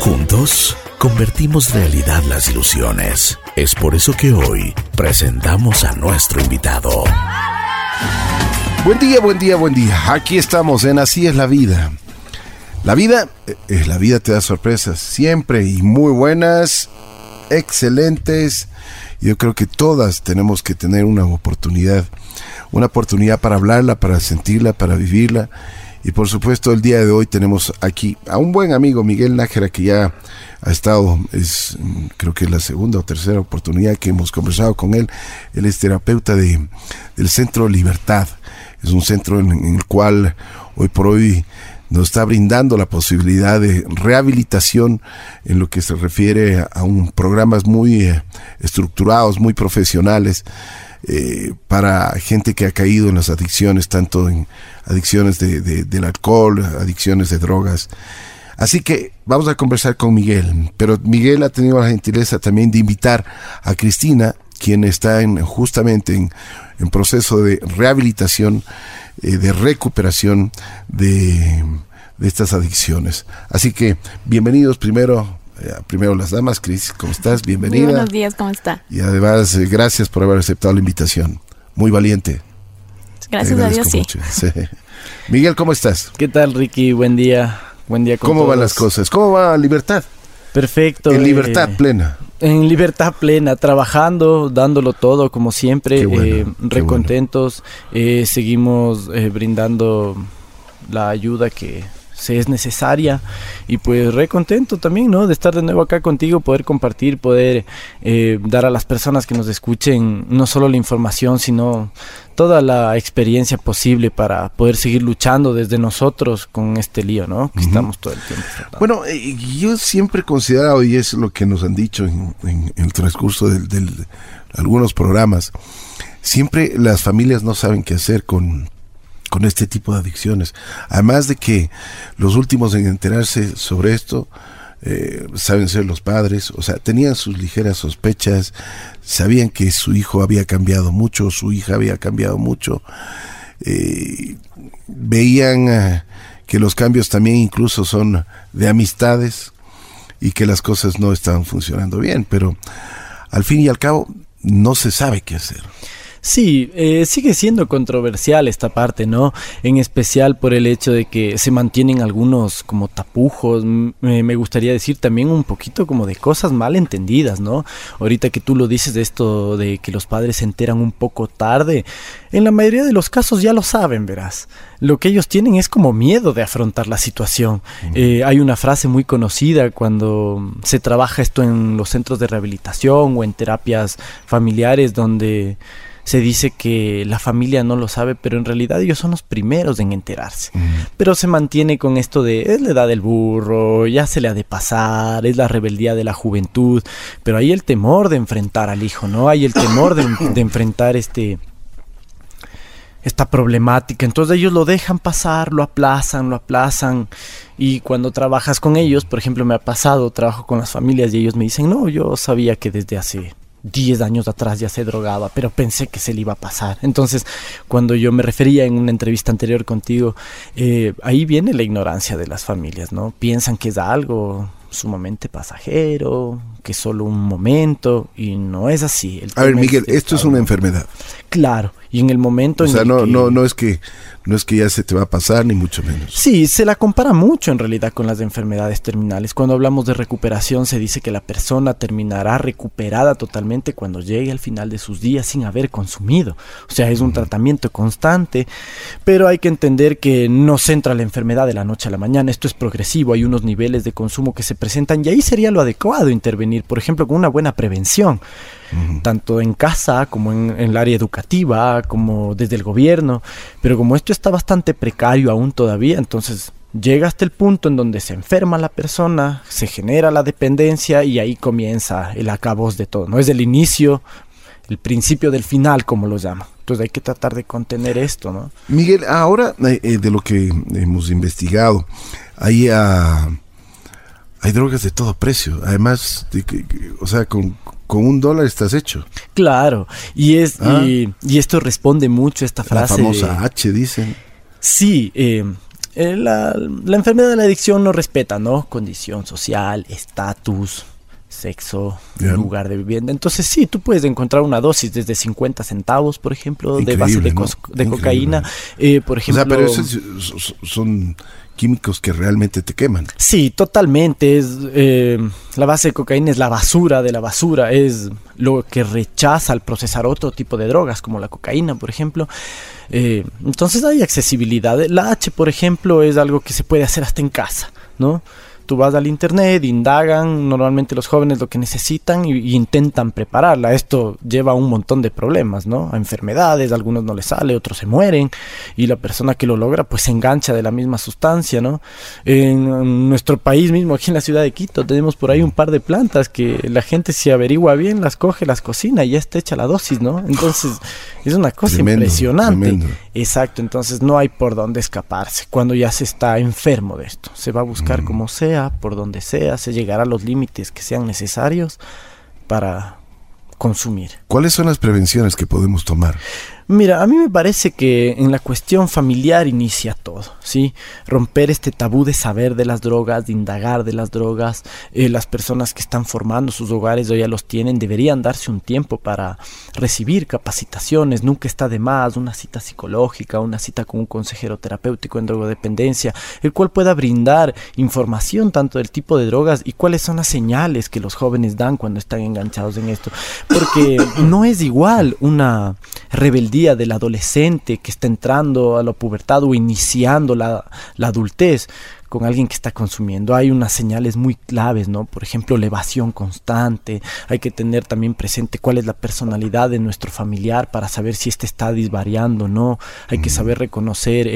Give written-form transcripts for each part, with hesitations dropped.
Juntos, convertimos realidad las ilusiones. Es por eso que hoy presentamos a nuestro invitado. Buen día, buen día, buen día. Aquí estamos en Así es la Vida. La vida te da sorpresas siempre y muy buenas, excelentes. Yo creo que todas tenemos que tener una oportunidad para hablarla, para sentirla, para vivirla. Y por supuesto, el día de hoy tenemos aquí a un buen amigo, Miguel Nájera, que ya ha estado, creo que es la segunda o tercera oportunidad que hemos conversado con él. Él es terapeuta del Centro Libertad. Es un centro en el cual hoy por hoy nos está brindando la posibilidad de rehabilitación en lo que se refiere a programas muy estructurados, muy profesionales. Para gente que ha caído en las adicciones, tanto en adicciones del alcohol, adicciones de drogas. Así que vamos a conversar con Miguel, pero Miguel ha tenido la gentileza también de invitar a Cristina, quien está justamente en proceso de rehabilitación, de recuperación de estas adicciones. Así que bienvenidos primero las damas. Cris, ¿cómo estás? Bienvenida. Muy buenos días, ¿cómo está? Y además, gracias por haber aceptado la invitación. Muy valiente. Gracias a Dios, sí. Miguel, ¿cómo estás? ¿Qué tal, Ricky? Buen día. Buen día con todos. ¿Cómo van las cosas? ¿Cómo va Libertad? Perfecto. En Libertad Plena. En Libertad Plena, trabajando, dándolo todo, como siempre. Bueno, recontentos. Bueno. Seguimos brindando la ayuda que es necesaria y pues re contento también, ¿no? De estar de nuevo acá contigo, poder compartir, poder dar a las personas que nos escuchen no solo la información, sino toda la experiencia posible para poder seguir luchando desde nosotros con este lío, ¿no? Que estamos todo el tiempo tratando. Bueno, yo siempre he considerado, y es lo que nos han dicho en el transcurso de algunos programas, siempre las familias no saben qué hacer con este tipo de adicciones. Además de que los últimos en enterarse sobre esto saben ser los padres. O sea, tenían sus ligeras sospechas, sabían que su hijo había cambiado mucho, su hija había cambiado mucho. Veían que los cambios también incluso son de amistades y que las cosas no estaban funcionando bien, pero al fin y al cabo no se sabe qué hacer. Sí, sigue siendo controversial esta parte, ¿no? En especial por el hecho de que se mantienen algunos como tapujos, me gustaría decir también un poquito como de cosas mal entendidas, ¿no? Ahorita que tú lo dices de esto de que los padres se enteran un poco tarde, en la mayoría de los casos ya lo saben, verás. Lo que ellos tienen es como miedo de afrontar la situación. Hay una frase muy conocida cuando se trabaja esto en los centros de rehabilitación o en terapias familiares donde se dice que la familia no lo sabe, pero en realidad ellos son los primeros en enterarse. Pero se mantiene con esto de es la edad del burro, ya se le ha de pasar, es la rebeldía de la juventud. Pero hay el temor de enfrentar al hijo, ¿no? Hay el temor de enfrentar esta problemática. Entonces ellos lo dejan pasar, lo aplazan. Y cuando trabajas con ellos, por ejemplo, me ha pasado, trabajo con las familias y ellos me dicen, no, yo sabía que desde hace 10 años atrás ya se drogaba, pero pensé que se le iba a pasar. Entonces, cuando yo me refería en una entrevista anterior contigo, ahí viene la ignorancia de las familias, ¿no? Piensan que es algo sumamente pasajero, que es solo un momento, y no es así. A ver, Miguel, esto es una enfermedad. Claro, y en el momento en el que... O sea, no es que ya se te va a pasar, ni mucho menos. Sí, se la compara mucho en realidad con las enfermedades terminales. Cuando hablamos de recuperación se dice que la persona terminará recuperada totalmente cuando llegue al final de sus días sin haber consumido. O sea, es un tratamiento constante, pero hay que entender que no se entra la enfermedad de la noche a la mañana. Esto es progresivo, hay unos niveles de consumo que se presentan y ahí sería lo adecuado intervenir, por ejemplo, con una buena prevención. Tanto en casa como en el área educativa, como desde el gobierno, pero como esto está bastante precario aún todavía, entonces llega hasta el punto en donde se enferma la persona, se genera la dependencia y ahí comienza el acabose de todo, ¿no? Es el inicio, el principio del final, como lo llaman. Entonces hay que tratar de contener esto, ¿no? Miguel, ahora de lo que hemos investigado, hay drogas de todo precio, además, o sea, con $1 estás hecho. Claro, y esto responde mucho a esta frase. La famosa H, dicen. Sí, La enfermedad de la adicción no respeta, ¿no? Condición social, estatus, sexo, bien, lugar de vivienda. Entonces sí, tú puedes encontrar una dosis desde 50 centavos, por ejemplo, increíble, de base de, ¿no?, de cocaína. Por ejemplo, o sea, pero esos son químicos que realmente te queman. Sí, totalmente. Es, la base de cocaína es la basura de la basura. Es lo que rechaza al procesar otro tipo de drogas, como la cocaína, por ejemplo. Entonces hay accesibilidad. La H, por ejemplo, es algo que se puede hacer hasta en casa, ¿no? Tú vas al internet, indagan normalmente los jóvenes lo que necesitan y intentan prepararla. Esto lleva a un montón de problemas, ¿no? A enfermedades, a algunos no les sale, otros se mueren, y la persona que lo logra pues se engancha de la misma sustancia, ¿no? En nuestro país mismo, aquí en la ciudad de Quito, tenemos por ahí un par de plantas que la gente, si averigua bien, las coge, las cocina y ya está hecha la dosis, ¿no? Entonces es una cosa tremendo, impresionante. Tremendo. Exacto, entonces no hay por dónde escaparse. Cuando ya se está enfermo de esto, se va a buscar como sea, por donde sea, se llegará a los límites que sean necesarios para consumir. ¿Cuáles son las prevenciones que podemos tomar? Mira, a mí me parece que en la cuestión familiar inicia todo, ¿sí? Romper este tabú de saber de las drogas, de indagar de las drogas. Las personas que están formando sus hogares o ya los tienen deberían darse un tiempo para recibir capacitaciones. Nunca está de más una cita psicológica, una cita con un consejero terapéutico en drogodependencia, el cual pueda brindar información tanto del tipo de drogas y cuáles son las señales que los jóvenes dan cuando están enganchados en esto. Porque no es igual una rebeldía del adolescente que está entrando a la pubertad o iniciando la adultez con alguien que está consumiendo. Hay unas señales muy claves, ¿no? Por ejemplo, elevación constante. Hay que tener también presente cuál es la personalidad de nuestro familiar para saber si este está disvariando o no. Hay que saber reconocer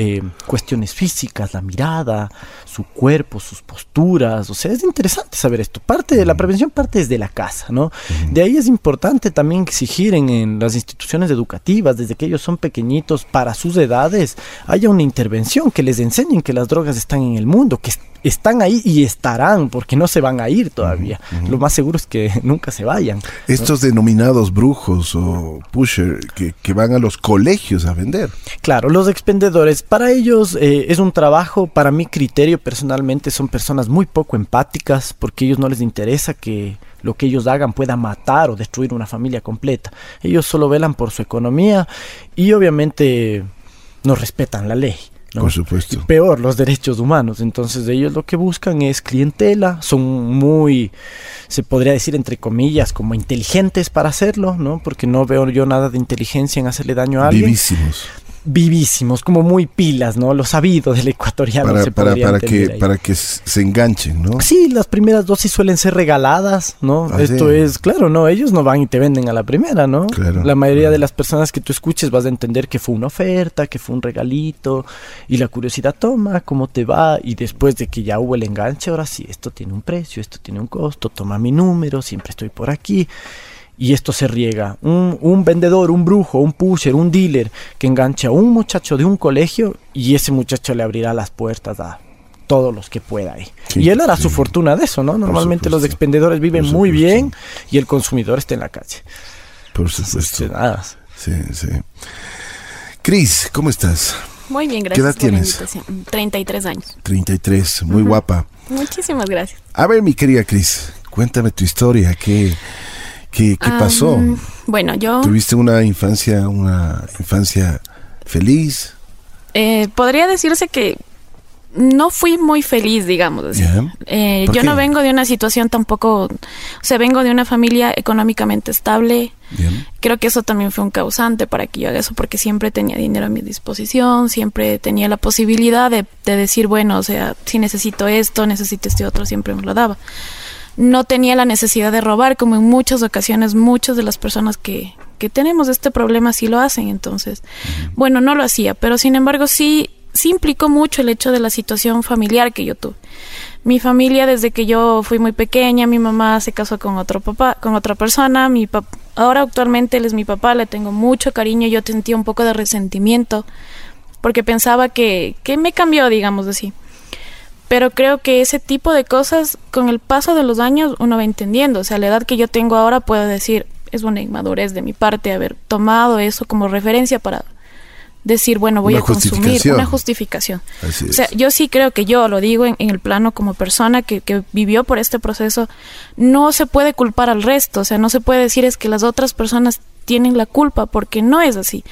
cuestiones físicas, la mirada, su cuerpo, sus posturas. O sea, es interesante saber esto. Parte de la prevención parte desde la casa, ¿no? De ahí es importante también exigir en las instituciones educativas, desde que ellos son pequeñitos, para sus edades, haya una intervención que les enseñen que las drogas están en el mundo, que están ahí y estarán, porque no se van a ir todavía. Lo más seguro es que nunca se vayan, ¿no? Estos denominados brujos o pusher que van a los colegios a vender. Claro, los expendedores, para ellos es un trabajo, para mi criterio personalmente, son personas muy poco empáticas, porque a ellos no les interesa que lo que ellos hagan pueda matar o destruir una familia completa. Ellos solo velan por su economía y obviamente no respetan la ley, ¿no? Por supuesto. Y peor, los derechos humanos. Entonces ellos lo que buscan es clientela, son muy, se podría decir entre comillas, como inteligentes para hacerlo, ¿no? Porque no veo yo nada de inteligencia en hacerle daño a alguien. Vivísimos, como muy pilas, ¿no? Lo sabido del ecuatoriano. Para que se enganchen, ¿no? Sí, las primeras dosis suelen ser regaladas, ¿no? Esto es, claro, no, ellos no van y te venden a la primera, ¿no? Claro, la mayoría de las personas que tú escuches vas a entender que fue una oferta, que fue un regalito, y la curiosidad toma, ¿cómo te va? Y después de que ya hubo el enganche, ahora sí, esto tiene un precio, esto tiene un costo, toma mi número, siempre estoy por aquí. Y esto se riega. Un vendedor, un brujo, un pusher, un dealer que engancha a un muchacho de un colegio, y ese muchacho le abrirá las puertas a todos los que pueda ahí. Sí, y él hará su fortuna de eso, ¿no? Normalmente los expendedores viven muy bien y el consumidor está en la calle. Por supuesto. Sí, sí. Cris, ¿cómo estás? Muy bien, gracias. ¿Qué edad tienes? 33 años. 33, muy guapa. Muchísimas gracias. A ver, mi querida Cris, cuéntame tu historia, ¿Qué pasó? Bueno, yo... ¿Tuviste una infancia feliz? Podría decirse que no fui muy feliz, digamos así. Yeah. Yo no vengo de una situación tampoco... O sea, vengo de una familia económicamente estable. Yeah. Creo que eso también fue un causante para que yo haga eso, porque siempre tenía dinero a mi disposición, siempre tenía la posibilidad de decir, bueno, o sea, si necesito esto, necesito este otro, siempre me lo daba. No tenía la necesidad de robar, como en muchas ocasiones muchas de las personas que tenemos este problema sí lo hacen. Entonces, bueno, no lo hacía, pero sin embargo sí implicó mucho el hecho de la situación familiar que yo tuve. Mi familia, desde que yo fui muy pequeña, mi mamá se casó con otro papá, con otra persona, ahora actualmente él es mi papá, le tengo mucho cariño. Yo sentía un poco de resentimiento porque pensaba que me cambió, digamos así. Pero creo que ese tipo de cosas, con el paso de los años, uno va entendiendo. O sea, la edad que yo tengo ahora, puedo decir, es una inmadurez de mi parte haber tomado eso como referencia para decir, bueno, voy a consumir, una justificación. Así es. O sea, yo sí creo que yo lo digo en el plano como persona que vivió por este proceso, no se puede culpar al resto, o sea, no se puede decir es que las otras personas tienen la culpa, porque no es así.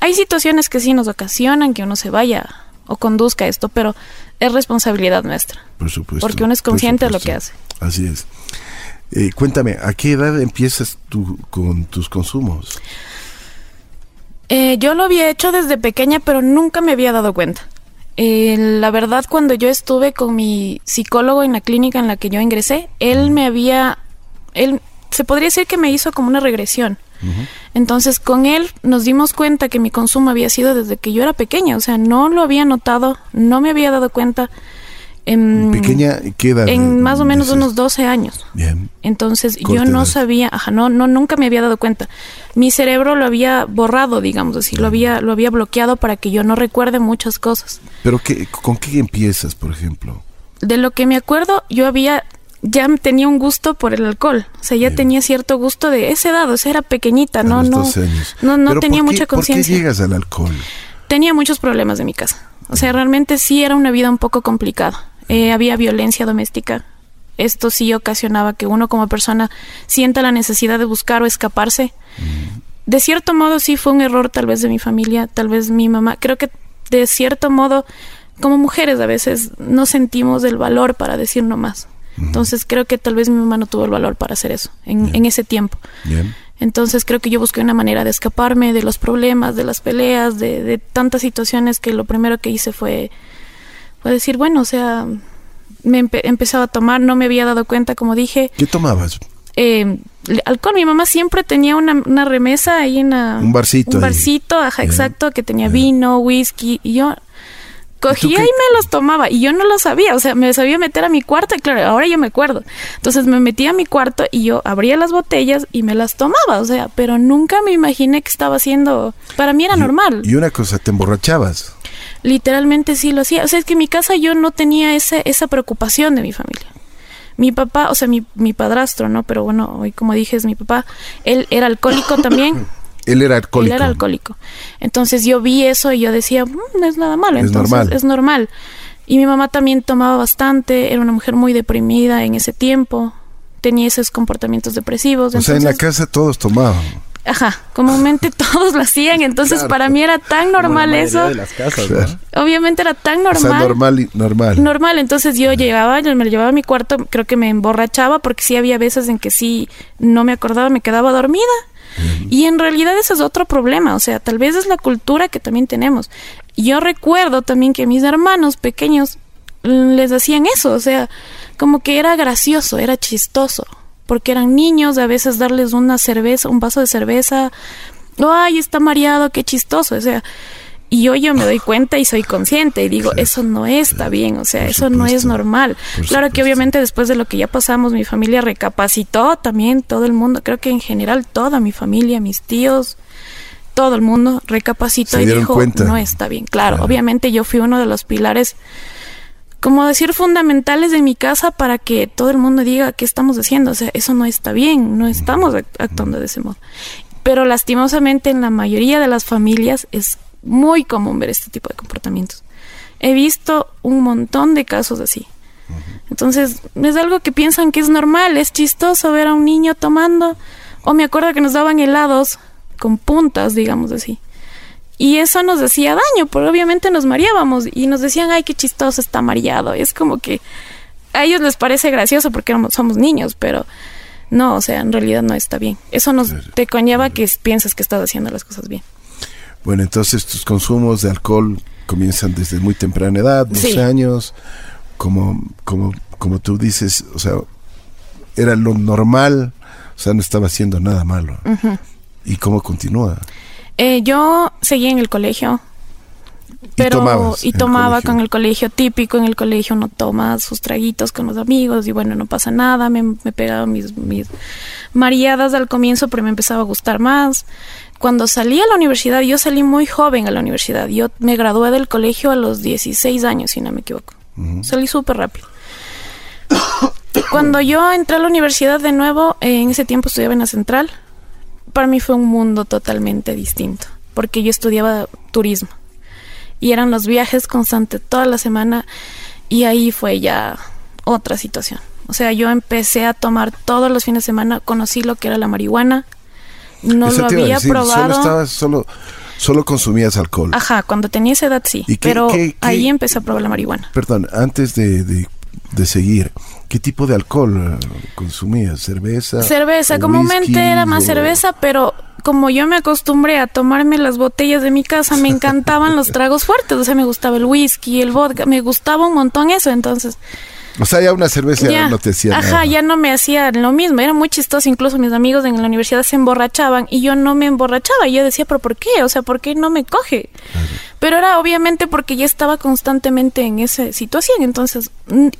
Hay situaciones que sí nos ocasionan que uno se vaya o conduzca esto, pero es responsabilidad nuestra. Por supuesto. Porque uno es consciente de lo que hace. Así es. Cuéntame, ¿a qué edad empiezas tú con tus consumos? Yo lo había hecho desde pequeña, pero nunca me había dado cuenta. La verdad, cuando yo estuve con mi psicólogo en la clínica en la que yo ingresé, él me había... él se podría decir que me hizo como una regresión. Uh-huh. Entonces, con él nos dimos cuenta que mi consumo había sido desde que yo era pequeña. O sea, no lo había notado, no me había dado cuenta. ¿Pequeña qué edad? En más o menos unos 12 años. Bien. Entonces corta yo no edad. Sabía, ajá, no, nunca me había dado cuenta. Mi cerebro lo había borrado, digamos así, claro. lo había bloqueado para que yo no recuerde muchas cosas. ¿Pero con qué empiezas, por ejemplo? De lo que me acuerdo, ya tenía un gusto por el alcohol, o sea, ya tenía cierto gusto de esa edad, o sea, era pequeñita, no tenía mucha conciencia. ¿Por qué llegas al alcohol? Tenía muchos problemas de mi casa, o sea, realmente sí era una vida un poco complicada. Había violencia doméstica. Esto sí ocasionaba que uno como persona sienta la necesidad de buscar o escaparse. De cierto modo sí fue un error tal vez de mi familia, tal vez mi mamá. Creo que de cierto modo como mujeres a veces no sentimos el valor para decir no más. Entonces creo que tal vez mi mamá no tuvo el valor para hacer eso en ese tiempo. Bien. Entonces creo que yo busqué una manera de escaparme de los problemas, de las peleas, de tantas situaciones que lo primero que hice fue... puedo decir, bueno, o sea, me empezaba a tomar, no me había dado cuenta, como dije. ¿Qué tomabas? Alcohol. Mi mamá siempre tenía una remesa ahí en la... un barcito. Un barcito, ajá, exacto, que tenía vino, whisky, y yo cogía y me los tomaba, y yo no lo sabía, o sea, me sabía meter a mi cuarto, y claro, ahora yo me acuerdo. Entonces me metía a mi cuarto y yo abría las botellas y me las tomaba, o sea, pero nunca me imaginé que estaba haciendo... Para mí era normal. Y una cosa, ¿te emborrachabas? Literalmente sí lo hacía. O sea, es que en mi casa yo no tenía esa preocupación de mi familia. Mi papá, o sea, mi padrastro, ¿no? Pero bueno, hoy como dije es mi papá. Él era alcohólico también. Él era alcohólico. Entonces yo vi eso y yo decía, no es nada malo. Es normal. Y mi mamá también tomaba bastante. Era una mujer muy deprimida en ese tiempo. Tenía esos comportamientos depresivos. O sea, en la casa todos tomaban. Ajá, comúnmente todos lo hacían, entonces claro, para mí era tan normal eso. De las casas, claro. Obviamente era tan normal. O sea, normal, entonces yo me llevaba a mi cuarto, creo que me emborrachaba porque sí había veces en que sí no me acordaba, me quedaba dormida. Y en realidad ese es otro problema, o sea, tal vez es la cultura que también tenemos. Yo recuerdo también que mis hermanos pequeños les hacían eso, o sea, como que era gracioso, era chistoso. Porque eran niños, a veces darles una cerveza, un vaso de cerveza, ¡ay, está mareado, qué chistoso! O sea, y yo me doy cuenta y soy consciente y digo, eso no está bien, o sea, eso no es normal. Claro que obviamente después de lo que ya pasamos, mi familia recapacitó también, todo el mundo, creo que en general toda mi familia, mis tíos, todo el mundo recapacitó y dijo, no está bien. Claro, obviamente yo fui uno de los pilares, como decir, fundamentales de mi casa para que todo el mundo diga qué estamos haciendo. O sea, eso no está bien, no estamos actuando de ese modo. Pero lastimosamente en la mayoría de las familias es muy común ver este tipo de comportamientos. He visto un montón de casos así. Entonces, es algo que piensan que es normal, es chistoso ver a un niño tomando. O me acuerdo que nos daban helados con puntas, digamos así. Y eso nos hacía daño, porque obviamente nos mareábamos y nos decían, ay, qué chistoso, está mareado. Es como que a ellos les parece gracioso porque somos niños, pero no, o sea, en realidad no está bien. Eso nos te conlleva que piensas que estás haciendo las cosas bien. Bueno, entonces tus consumos de alcohol comienzan desde muy temprana edad, 12 años, como tú dices, o sea, era lo normal, o sea, no estaba haciendo nada malo. Uh-huh. ¿Y cómo continúa? Yo seguía en el colegio, pero y tomaba con el colegio típico, en el colegio no tomas sus traguitos con los amigos y bueno, no pasa nada, me pegaba mis mareadas al comienzo, pero me empezaba a gustar más. Cuando salí a la universidad, yo salí muy joven a la universidad, yo me gradué del colegio a los 16 años, si no me equivoco, salí súper rápido. Cuando yo entré a la universidad de nuevo, en ese tiempo estudiaba en la Central. Para mí fue un mundo totalmente distinto, porque yo estudiaba turismo. y eran los viajes constantes toda la semana, y ahí fue ya otra situación. O sea, yo empecé a tomar todos los fines de semana, conocí lo que era la marihuana, no lo había probado. Solo consumías alcohol. Ajá, cuando tenía esa edad sí, ahí empecé a probar la marihuana. Perdón, antes de seguir, ¿qué tipo de alcohol consumías? ¿Cerveza? Cerveza, comúnmente era más cerveza, pero como yo me acostumbré a tomarme las botellas de mi casa, me encantaban los tragos fuertes, o sea, me gustaba el whisky, el vodka, me gustaba un montón eso, entonces... O sea, ya una cerveza ya no te hacía nada. Ajá, ya no me hacía lo mismo. Era muy chistoso. Incluso mis amigos en la universidad se emborrachaban y yo no me emborrachaba. Y yo decía, ¿pero por qué? O sea, ¿por qué no me coge? Ajá. Pero era obviamente porque ya estaba constantemente en esa situación. Entonces,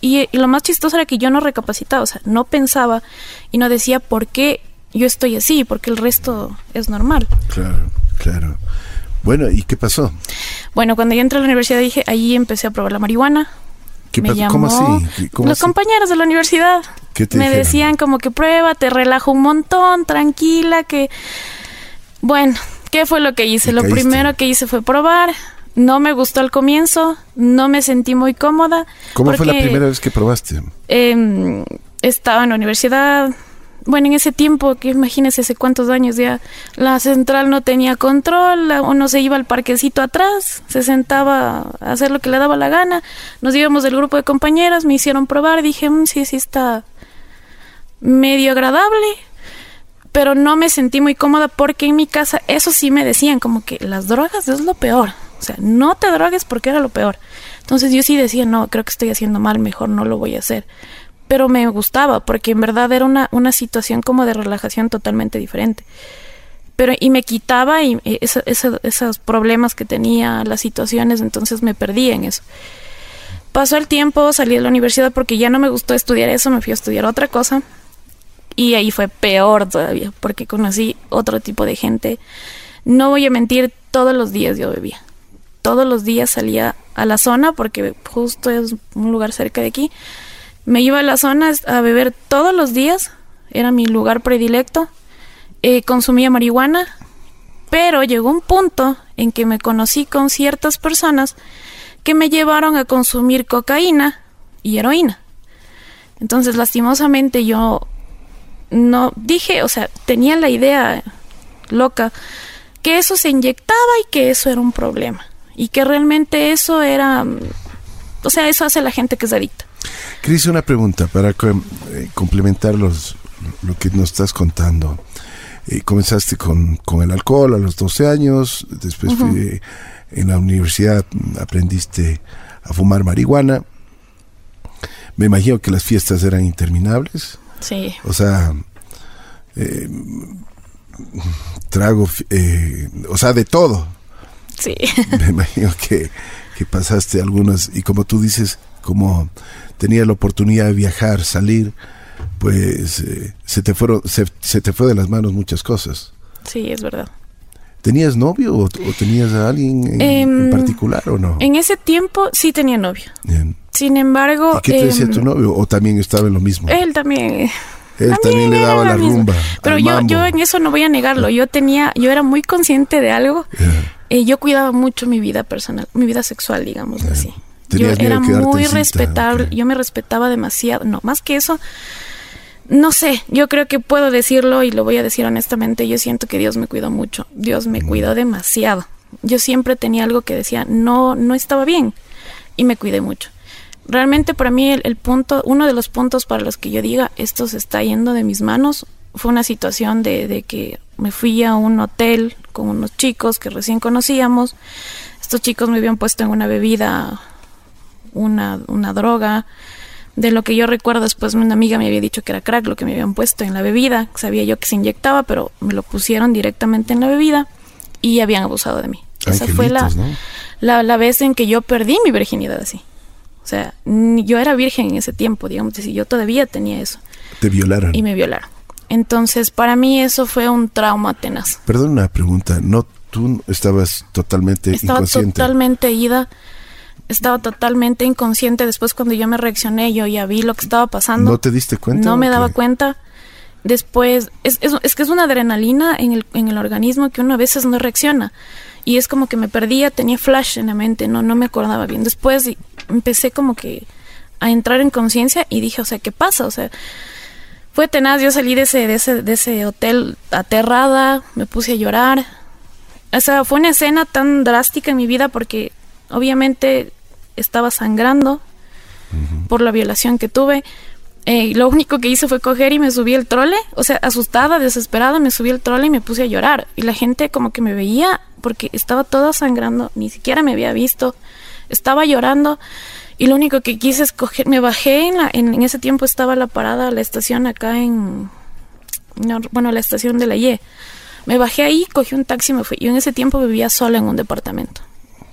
y lo más chistoso era que yo no recapacitaba. O sea, no pensaba y no decía por qué yo estoy así, porque el resto es normal. Claro, claro. Bueno, ¿y qué pasó? Bueno, cuando yo entré a la universidad dije, ahí empecé a probar la marihuana. ¿Cómo así? Compañeros de la universidad me dijeron? Decían como que prueba, te relajo un montón, tranquila, que... Bueno, ¿qué fue lo que hice? Lo primero que hice fue probar, no me gustó al comienzo, no me sentí muy cómoda. ¿Cómo fue la primera vez que probaste? Estaba en la universidad, bueno, en ese tiempo, que imagínese hace cuántos años ya, la Central no tenía control, uno se iba al parquecito atrás, se sentaba a hacer lo que le daba la gana, nos íbamos del grupo de compañeras, me hicieron probar, dije, sí está medio agradable, pero no me sentí muy cómoda porque en mi casa, eso sí me decían, como que las drogas es lo peor, o sea, no te drogues porque era lo peor. Entonces yo sí decía, no, creo que estoy haciendo mal, mejor no lo voy a hacer. Pero me gustaba, porque en verdad era una situación como de relajación totalmente diferente. Pero, y me quitaba esos problemas que tenía, las situaciones, entonces me perdía en eso. Pasó el tiempo, salí de la universidad porque ya no me gustó estudiar eso, me fui a estudiar otra cosa. Y ahí fue peor todavía, porque conocí otro tipo de gente. No voy a mentir, todos los días yo bebía. Todos los días salía a la zona, porque justo es un lugar cerca de aquí. Me iba a la zona a beber todos los días, era mi lugar predilecto, consumía marihuana, pero llegó un punto en que me conocí con ciertas personas que me llevaron a consumir cocaína y heroína. Entonces, lastimosamente, yo no dije, o sea, tenía la idea loca que eso se inyectaba y que eso era un problema, y que realmente eso era, o sea, eso hace la gente que es adicta. Cris, una pregunta para complementar lo que nos estás contando. Comenzaste con el alcohol a los 12 años, después uh-huh. En la universidad aprendiste a fumar marihuana. Me imagino que las fiestas eran interminables. Sí. O sea, trago, o sea, de todo. Sí. Me imagino que pasaste algunas, y como tú dices, como tenías la oportunidad de viajar, salir, pues se te fue de las manos muchas cosas. Sí, es verdad. ¿Tenías novio o tenías a alguien en particular o no? En ese tiempo sí tenía novio. Bien. Sin embargo... ¿Y qué te decía tu novio? ¿O también estaba en lo mismo? Él también le daba la rumba. Pero yo en eso no voy a negarlo. Yo era muy consciente de algo. Yeah. Yo cuidaba mucho mi vida personal, mi vida sexual, digamos yeah. así. Yo era muy respetable, okay. Yo me respetaba demasiado, no, más que eso, no sé, yo creo que puedo decirlo y lo voy a decir honestamente, yo siento que Dios me cuidó mucho, Dios me cuidó demasiado, yo siempre tenía algo que decía, no estaba bien y me cuidé mucho. Realmente para mí uno de los puntos para los que yo diga, esto se está yendo de mis manos, fue una situación de que me fui a un hotel con unos chicos que recién conocíamos, estos chicos me habían puesto en una bebida... Una droga, de lo que yo recuerdo después una amiga me había dicho que era crack lo que me habían puesto en la bebida, sabía yo que se inyectaba, pero me lo pusieron directamente en la bebida y habían abusado de mí. Esa fue la vez en que yo perdí mi virginidad así. O sea, yo era virgen en ese tiempo, digamos, si yo todavía tenía eso. Te violaron. Y me violaron. Entonces, para mí eso fue un trauma tenaz. Perdón, una pregunta, ¿tú estabas totalmente inconsciente? Estaba totalmente ida. Estaba totalmente inconsciente. Después cuando yo me reaccioné, yo ya vi lo que estaba pasando. ¿No te diste cuenta? No me daba cuenta. Después, es que es una adrenalina en el organismo que uno a veces no reacciona. y es como que me perdía, tenía flash en la mente, no me acordaba bien. Después empecé como que a entrar en conciencia y dije, o sea, ¿qué pasa? O sea, fue tenaz. Yo salí de ese hotel aterrada, me puse a llorar. O sea, fue una escena tan drástica en mi vida porque obviamente estaba sangrando por la violación que tuve. Lo único que hice fue coger y me subí el trole, o sea, asustada, desesperada, me subí el trole y me puse a llorar. Y la gente como que me veía porque estaba toda sangrando, ni siquiera me había visto, estaba llorando. Y lo único que quise es coger, me bajé, en ese tiempo estaba la parada, la estación acá la estación de la Y. Me bajé ahí, cogí un taxi y me fui. Yo en ese tiempo vivía sola en un departamento.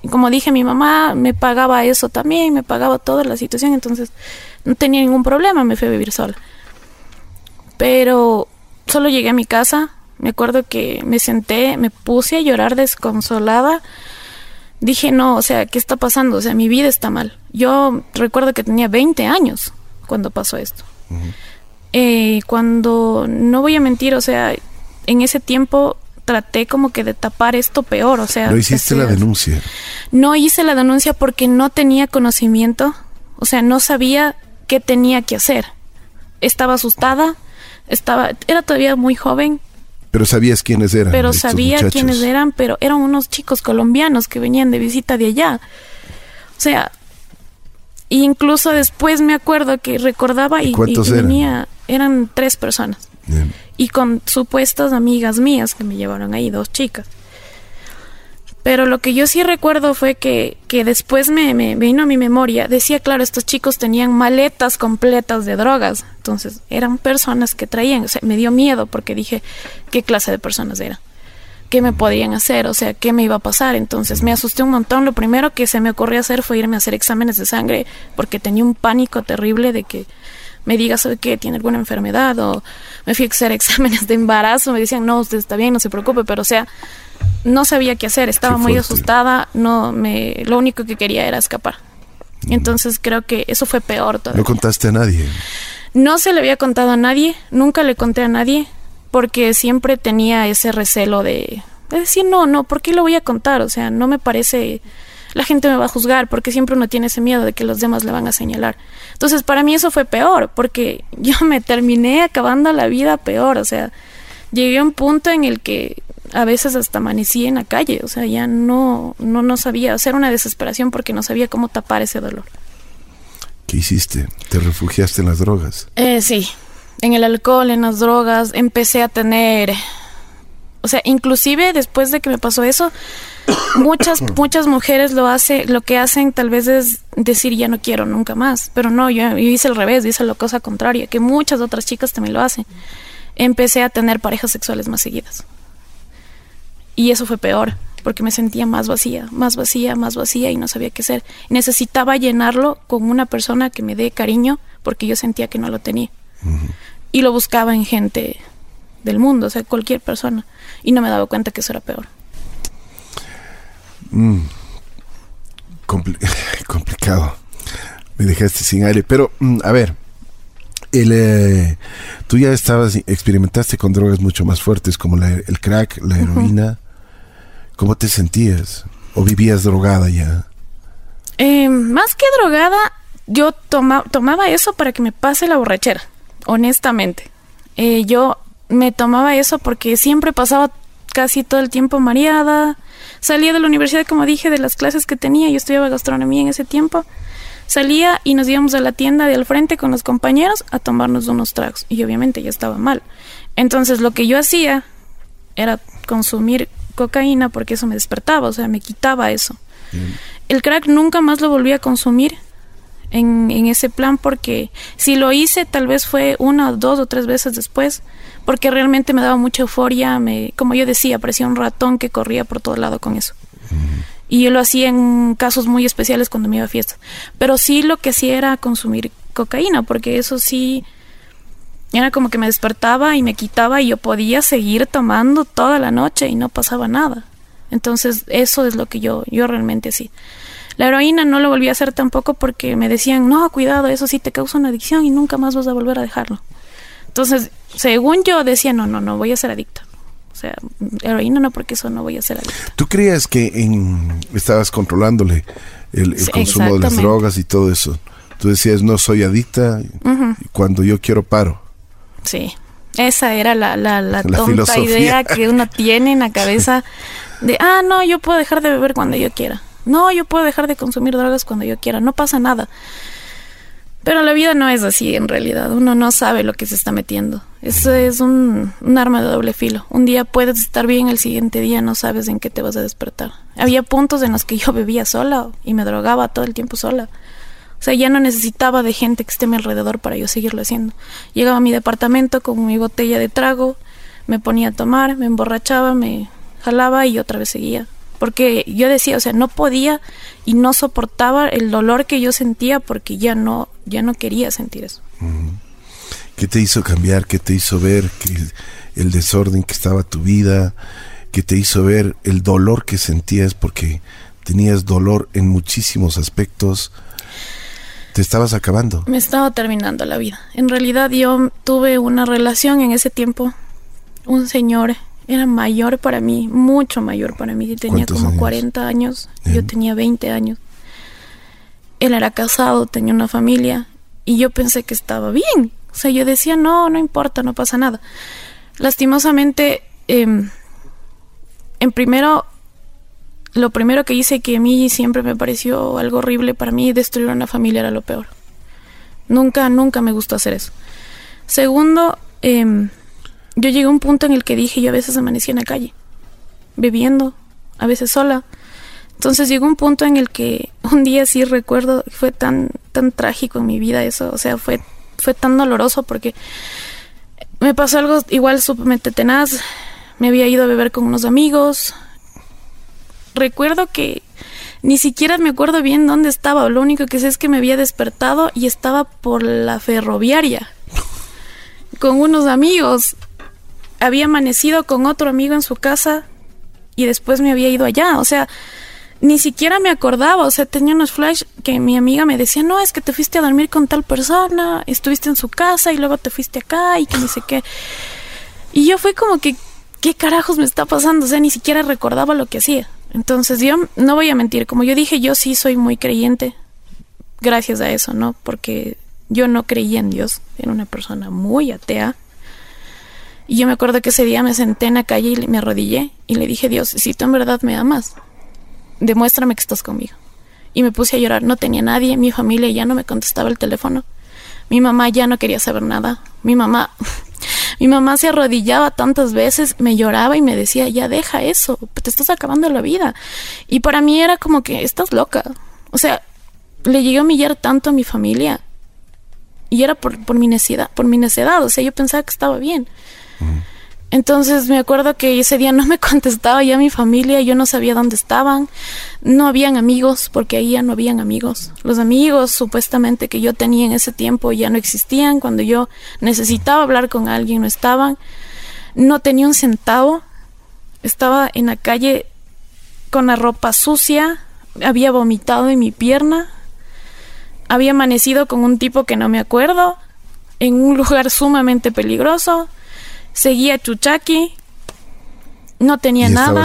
Y como dije, mi mamá me pagaba eso también, me pagaba toda la situación, entonces no tenía ningún problema, me fui a vivir sola. Pero solo llegué a mi casa, me acuerdo que me senté, me puse a llorar desconsolada. Dije, no, o sea, ¿qué está pasando? O sea, mi vida está mal. Yo recuerdo que tenía 20 años cuando pasó esto. Uh-huh. Cuando, no voy a mentir, o sea, en ese tiempo traté como que de tapar esto peor, o sea... ¿No hiciste la denuncia? No hice la denuncia porque no tenía conocimiento, o sea, no sabía qué tenía que hacer. Estaba asustada, era todavía muy joven. Pero sabías quiénes eran. Pero sabía muchachos. Quiénes eran, pero eran unos chicos colombianos que venían de visita de allá. O sea, incluso después me acuerdo que recordaba ¿Y eran? Eran 3 personas. Bien. Y con supuestas amigas mías que me llevaron ahí, 2 chicas. Pero lo que yo sí recuerdo fue que después me vino a mi memoria, decía, claro, estos chicos tenían maletas completas de drogas. Entonces, eran personas que traían, o sea, me dio miedo porque dije, ¿qué clase de personas eran? ¿Qué me podían hacer? O sea, ¿qué me iba a pasar? Entonces, me asusté un montón. Lo primero que se me ocurrió hacer fue irme a hacer exámenes de sangre porque tenía un pánico terrible de que me diga, ¿sabe qué? ¿Tiene alguna enfermedad? O me fui a hacer exámenes de embarazo. Me decían, no, usted está bien, no se preocupe. Pero, o sea... No sabía qué hacer, estaba muy asustada, lo único que quería era escapar. Entonces creo que eso fue peor todavía. ¿No contaste a nadie? No se le había contado a nadie, nunca le conté a nadie, porque siempre tenía ese recelo de decir, no, ¿por qué lo voy a contar? O sea, no me parece, la gente me va a juzgar, porque siempre uno tiene ese miedo de que los demás le van a señalar. Entonces para mí eso fue peor, porque yo me terminé acabando la vida peor, o sea, llegué a un punto en el que... A veces hasta amanecí en la calle, o sea, ya no sabía hacer una desesperación porque no sabía cómo tapar ese dolor. ¿Qué hiciste? ¿Te refugiaste en las drogas? Sí, en el alcohol, en las drogas, empecé a tener... O sea, inclusive después de que me pasó eso, muchas mujeres lo que hacen tal vez es decir ya no quiero nunca más, pero no, yo hice al revés, hice la cosa contraria, que muchas otras chicas también lo hacen. Empecé a tener parejas sexuales más seguidas. Y eso fue peor, porque me sentía más vacía y no sabía qué hacer. Necesitaba llenarlo con una persona que me dé cariño, porque yo sentía que no lo tenía. Uh-huh. Y lo buscaba en gente del mundo, o sea, cualquier persona. Y no me daba cuenta que eso era peor. Complicado. Me dejaste sin aire. Pero, a ver... tú ya experimentaste con drogas mucho más fuertes como el crack, la heroína. Uh-huh. ¿Cómo te sentías? ¿O vivías drogada ya? Más que drogada, yo tomaba eso para que me pase la borrachera, honestamente. Yo me tomaba eso porque siempre pasaba casi todo el tiempo mareada. Salía de la universidad, como dije, de las clases que tenía. Yo estudiaba gastronomía en ese tiempo. Salía y nos íbamos a la tienda de al frente con los compañeros a tomarnos unos tragos. Y obviamente ya estaba mal. Entonces lo que yo hacía era consumir cocaína porque eso me despertaba, o sea, me quitaba eso. Bien. El crack nunca más lo volví a consumir en ese plan porque si lo hice tal vez fue 1, 2 o 3 veces después porque realmente me daba mucha euforia. Como yo decía, parecía un ratón que corría por todo lado con eso. Mm. Y yo lo hacía en casos muy especiales cuando me iba a fiestas. Pero sí lo que hacía era consumir cocaína, porque eso sí era como que me despertaba y me quitaba y yo podía seguir tomando toda la noche y no pasaba nada. Entonces eso es lo que yo realmente sí. La heroína no lo volví a hacer tampoco porque me decían, no, cuidado, eso sí te causa una adicción y nunca más vas a volver a dejarlo. Entonces, según yo decía, no voy a ser adicta. O sea, heroína no, porque eso no voy a hacer adicta. ¿Tú creías que estabas controlándole el consumo de las drogas y todo eso? Tú decías, no soy adicta, uh-huh, cuando yo quiero paro. Sí, esa era la tonta filosofía, idea que uno tiene en la cabeza de, no, yo puedo dejar de beber cuando yo quiera. No, yo puedo dejar de consumir drogas cuando yo quiera, no pasa nada. Pero la vida no es así en realidad, uno no sabe lo que se está metiendo. Eso es un arma de doble filo. Un día puedes estar bien, el siguiente día no sabes en qué te vas a despertar. Había puntos en los que yo bebía sola y me drogaba todo el tiempo sola. O sea, ya no necesitaba de gente que esté a mi alrededor para yo seguirlo haciendo. Llegaba a mi departamento con mi botella de trago, me ponía a tomar, me emborrachaba, me jalaba y otra vez seguía. Porque yo decía, o sea, no podía y no soportaba el dolor que yo sentía porque ya no quería sentir eso. ¿Qué te hizo cambiar? ¿Qué te hizo ver el desorden que estaba tu vida? ¿Qué te hizo ver el dolor que sentías? Porque tenías dolor en muchísimos aspectos. Te estabas acabando. Me estaba terminando la vida. En realidad yo tuve una relación en ese tiempo. Un señor era mayor para mí, mucho mayor para mí. Tenía como años? 40 años, bien. Yo tenía 20 años. Él era casado, tenía una familia y yo pensé que estaba bien. O sea, yo decía, no importa, no pasa nada. Lastimosamente, lo primero que hice, que a mí siempre me pareció algo horrible para mí, destruir una familia era lo peor. Nunca me gustó hacer eso. Segundo, yo llegué a un punto en el que dije, yo a veces amanecía en la calle, bebiendo, a veces sola. Entonces llegó un punto en el que un día sí recuerdo, fue tan trágico en mi vida eso, o sea, fue tan doloroso porque me pasó algo igual sumamente tenaz. Me había ido a beber con unos amigos. Recuerdo que ni siquiera me acuerdo bien dónde estaba. Lo único que sé es que me había despertado y estaba por la Ferroviaria con unos amigos. Había amanecido con otro amigo en su casa y después me había ido allá. O sea, ni siquiera me acordaba. O sea, tenía unos flash que mi amiga me decía, no, es que te fuiste a dormir con tal persona, estuviste en su casa y luego te fuiste acá y que ni sé qué. Y yo fue como que, ¿qué carajos me está pasando? O sea, ni siquiera recordaba lo que hacía. Entonces yo no voy a mentir. Como yo dije, yo sí soy muy creyente gracias a eso, ¿no? Porque yo no creía en Dios. Era una persona muy atea. Y yo me acuerdo que ese día me senté en la calle y me arrodillé y le dije, Dios, si tú en verdad me amas, demuéstrame que estás conmigo. Y me puse a llorar. No tenía nadie. Mi familia ya no me contestaba el teléfono. Mi mamá ya no quería saber nada. Mi mamá se arrodillaba tantas veces, me lloraba y me decía, ya deja eso, te estás acabando la vida. Y para mí era como que, estás loca. O sea, le llegué a humillar tanto a mi familia. Y era por mi necedad, o sea, yo pensaba que estaba bien. Entonces me acuerdo que ese día no me contestaba ya mi familia, yo no sabía dónde estaban, no habían amigos, porque ahí ya no habían amigos. Los amigos supuestamente que yo tenía en ese tiempo ya no existían, cuando yo necesitaba hablar con alguien no estaban, no tenía un centavo, estaba en la calle con la ropa sucia, había vomitado en mi pierna, había amanecido con un tipo que no me acuerdo, en un lugar sumamente peligroso. Seguía Chuchaqui, no tenía nada.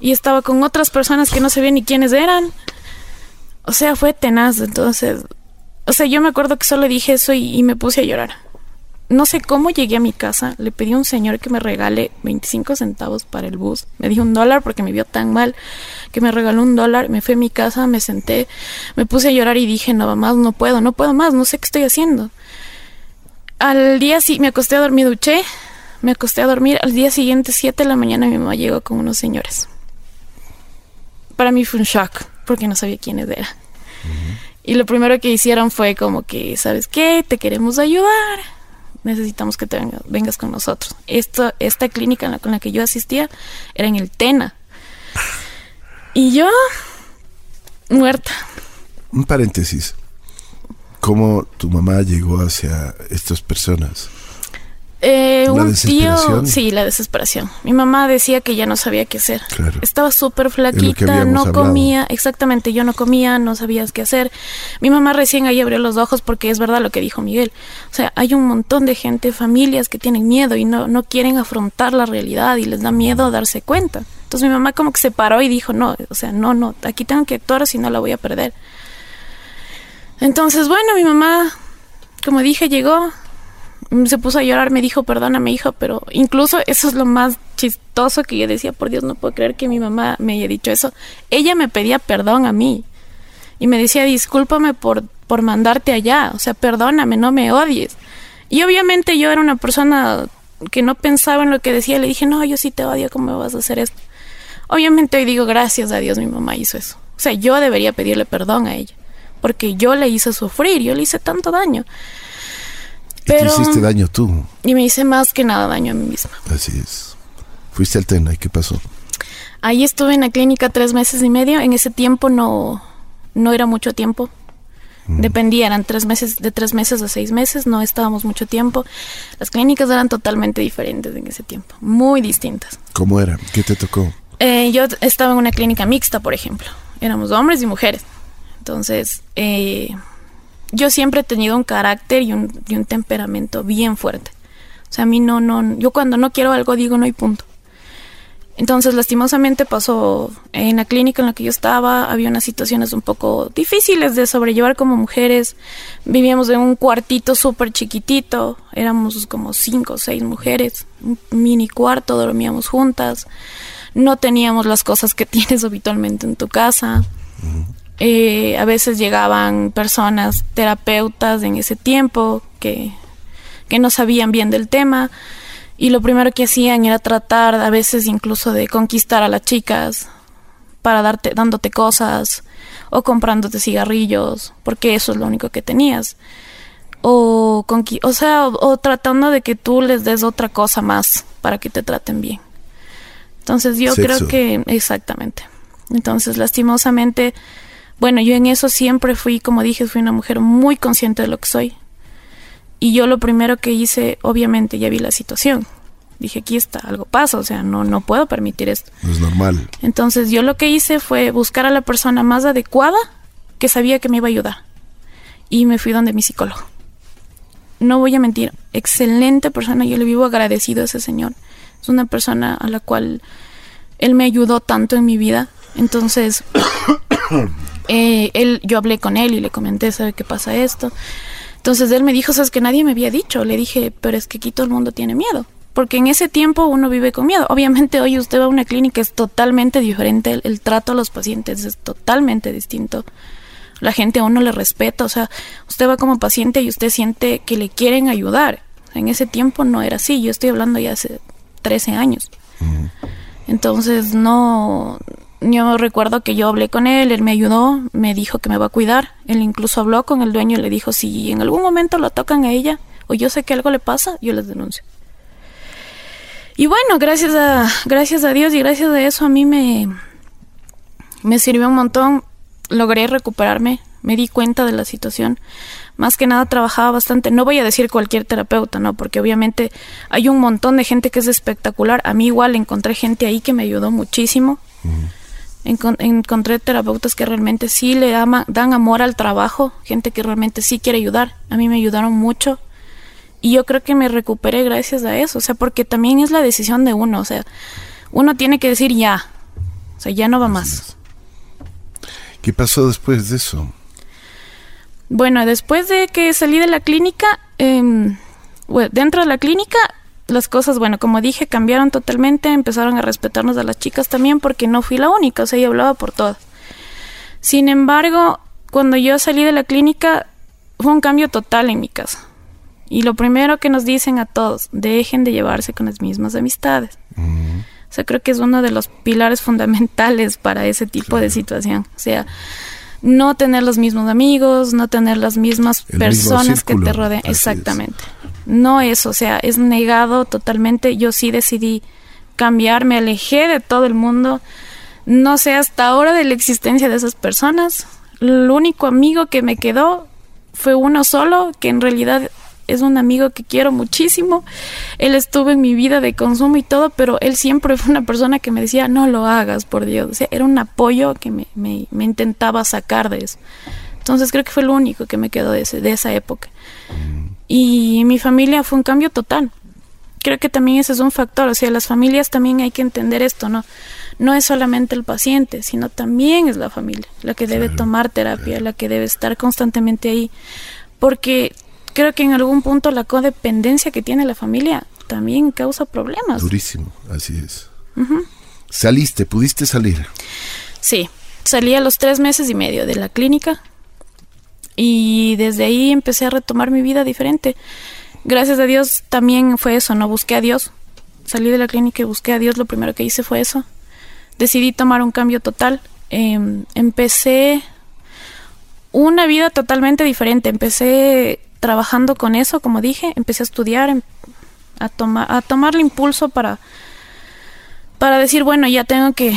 Y estaba con otras personas que no sabía ni quiénes eran. O sea, fue tenaz. Entonces, o sea, yo me acuerdo que solo dije eso y me puse a llorar. No sé cómo llegué a mi casa. Le pedí a un señor que me regale 25 centavos para el bus. Me dijo $1 porque me vio tan mal que me regaló $1. Me fui a mi casa, me senté, me puse a llorar y dije, no, más no puedo más, no sé qué estoy haciendo. Al día sí me acosté a dormir, duché. Me acosté a dormir. Al día siguiente, 7 de la mañana, mi mamá llegó con unos señores. Para mí fue un shock, porque no sabía quiénes eran. Uh-huh. Y lo primero que hicieron fue como que, ¿sabes qué? Te queremos ayudar. Necesitamos que te vengas con nosotros. Esta clínica con la que yo asistía era en el Tena. Y yo, muerta. Un paréntesis. ¿Cómo tu mamá llegó hacia estas personas? un tío, sí, la desesperación. Mi mamá decía que ya no sabía qué hacer. Claro. Estaba súper flaquita, no comía, exactamente, yo no comía, no sabías qué hacer. Mi mamá recién ahí abrió los ojos porque es verdad lo que dijo Miguel. O sea, hay un montón de gente, familias que tienen miedo y no quieren afrontar la realidad y les da miedo darse cuenta. Entonces mi mamá como que se paró y dijo, no, o sea, no, aquí tengo que actuar, si no la voy a perder. Entonces, bueno, mi mamá, como dije, llegó, se puso a llorar, me dijo, perdóname, hijo, pero incluso eso es lo más chistoso, que yo decía, por Dios, no puedo creer que mi mamá me haya dicho eso. Ella me pedía perdón a mí y me decía, discúlpame por mandarte allá, o sea, perdóname, no me odies. Y obviamente yo era una persona que no pensaba en lo que decía, le dije, no, yo sí te odio, ¿cómo me vas a hacer esto? Obviamente hoy digo, gracias a Dios mi mamá hizo eso. O sea, yo debería pedirle perdón a ella, porque yo le hice sufrir, yo le hice tanto daño. Pero, ¿y te hiciste daño tú? Y me hice más que nada daño a mí misma. Así es. Fuiste al Tena, ¿y qué pasó? Ahí estuve en la clínica 3 meses y medio. En ese tiempo no era mucho tiempo. Dependía, eran 3 meses, de 3 meses a 6 meses, no estábamos mucho tiempo. Las clínicas eran totalmente diferentes en ese tiempo, muy distintas. ¿Cómo era? ¿Qué te tocó? Yo estaba en una clínica mixta, por ejemplo. Éramos hombres y mujeres. Entonces, yo siempre he tenido un carácter y un temperamento bien fuerte. O sea, a mí yo cuando no quiero algo digo no y punto. Entonces, lastimosamente pasó en la clínica en la que yo estaba, había unas situaciones un poco difíciles de sobrellevar como mujeres. Vivíamos en un cuartito súper chiquitito, éramos como 5 o 6 mujeres, un mini cuarto, dormíamos juntas, no teníamos las cosas que tienes habitualmente en tu casa. A veces llegaban personas, terapeutas en ese tiempo, que no sabían bien del tema. Y lo primero que hacían era tratar, a veces incluso de conquistar a las chicas para dándote cosas o comprándote cigarrillos, porque eso es lo único que tenías. O tratando de que tú les des otra cosa más para que te traten bien. Entonces yo creo que... Exactamente. Entonces, lastimosamente, bueno, yo en eso siempre fui, como dije, fui una mujer muy consciente de lo que soy. Y yo lo primero que hice, obviamente, ya vi la situación. Dije, aquí está, algo pasa, o sea, no puedo permitir esto. No es normal. Entonces, yo lo que hice fue buscar a la persona más adecuada que sabía que me iba a ayudar. Y me fui donde mi psicólogo. No voy a mentir, excelente persona, yo le vivo agradecido a ese señor. Es una persona a la cual él me ayudó tanto en mi vida. Entonces, yo hablé con él y le comenté, ¿sabe qué pasa esto? Entonces él me dijo, ¿sabes que nadie me había dicho? Le dije, pero es que aquí todo el mundo tiene miedo. Porque en ese tiempo uno vive con miedo. Obviamente hoy usted va a una clínica, es totalmente diferente. El trato a los pacientes es totalmente distinto. La gente a uno le respeta. O sea, usted va como paciente y usted siente que le quieren ayudar. En ese tiempo no era así. Yo estoy hablando ya hace 13 años. Entonces yo recuerdo que yo hablé con él me ayudó, me dijo que me va a cuidar. Él incluso habló con el dueño y le dijo, si en algún momento lo tocan a ella o yo sé que algo le pasa, yo les denuncio. Y bueno, gracias a Dios y gracias a eso a mí me sirvió un montón. Logré recuperarme, me di cuenta de la situación. Más que nada trabajaba bastante, no voy a decir cualquier terapeuta, no, porque obviamente hay un montón de gente que es espectacular. A mí igual encontré gente ahí que me ayudó muchísimo. Encontré terapeutas que realmente sí le dan amor al trabajo, gente que realmente sí quiere ayudar. A mí me ayudaron mucho y yo creo que me recuperé gracias a eso, o sea, porque también es la decisión de uno, o sea, uno tiene que decir ya, o sea, ya no va más. ¿Qué pasó después de eso? Bueno, después de que salí de la clínica, dentro de la clínica, las cosas, bueno, como dije, cambiaron totalmente. Empezaron a respetarnos a las chicas también, porque no fui la única, o sea, yo hablaba por todas. Sin embargo, cuando yo salí de la clínica, fue un cambio total en mi casa. Y lo primero que nos dicen a todos, dejen de llevarse con las mismas amistades. O sea, creo que es uno de los pilares fundamentales para ese tipo de situación. O sea, no tener los mismos amigos, no tener las mismas personas que te rodean. Exactamente. No es, o sea, es negado totalmente. Yo sí decidí cambiar, me alejé de todo el mundo. No sé hasta ahora de la existencia de esas personas. El único amigo que me quedó fue uno solo, que en realidad es un amigo que quiero muchísimo, él estuvo en mi vida de consumo y todo, pero él siempre fue una persona que me decía, no lo hagas, por Dios, o sea, era un apoyo que me intentaba sacar de eso. Entonces creo que fue lo único que me quedó de esa época. Y mi familia fue un cambio total. Creo que también ese es un factor, o sea, las familias también hay que entender esto, ¿no? No es solamente el paciente, sino también es la familia, la que debe tomar terapia, la que debe estar constantemente ahí, porque creo que en algún punto la codependencia que tiene la familia también causa problemas. Durísimo, así es. Uh-huh. ¿Saliste? ¿Pudiste salir? Sí, salí a los 3 meses y medio de la clínica y desde ahí empecé a retomar mi vida diferente. Gracias a Dios también fue eso, ¿no? Busqué a Dios. Salí de la clínica y busqué a Dios. Lo primero que hice fue eso. Decidí tomar un cambio total. Empecé una vida totalmente diferente. Empecé trabajando con eso, como dije. Empecé a estudiar, a tomar el impulso para decir, bueno, ya tengo que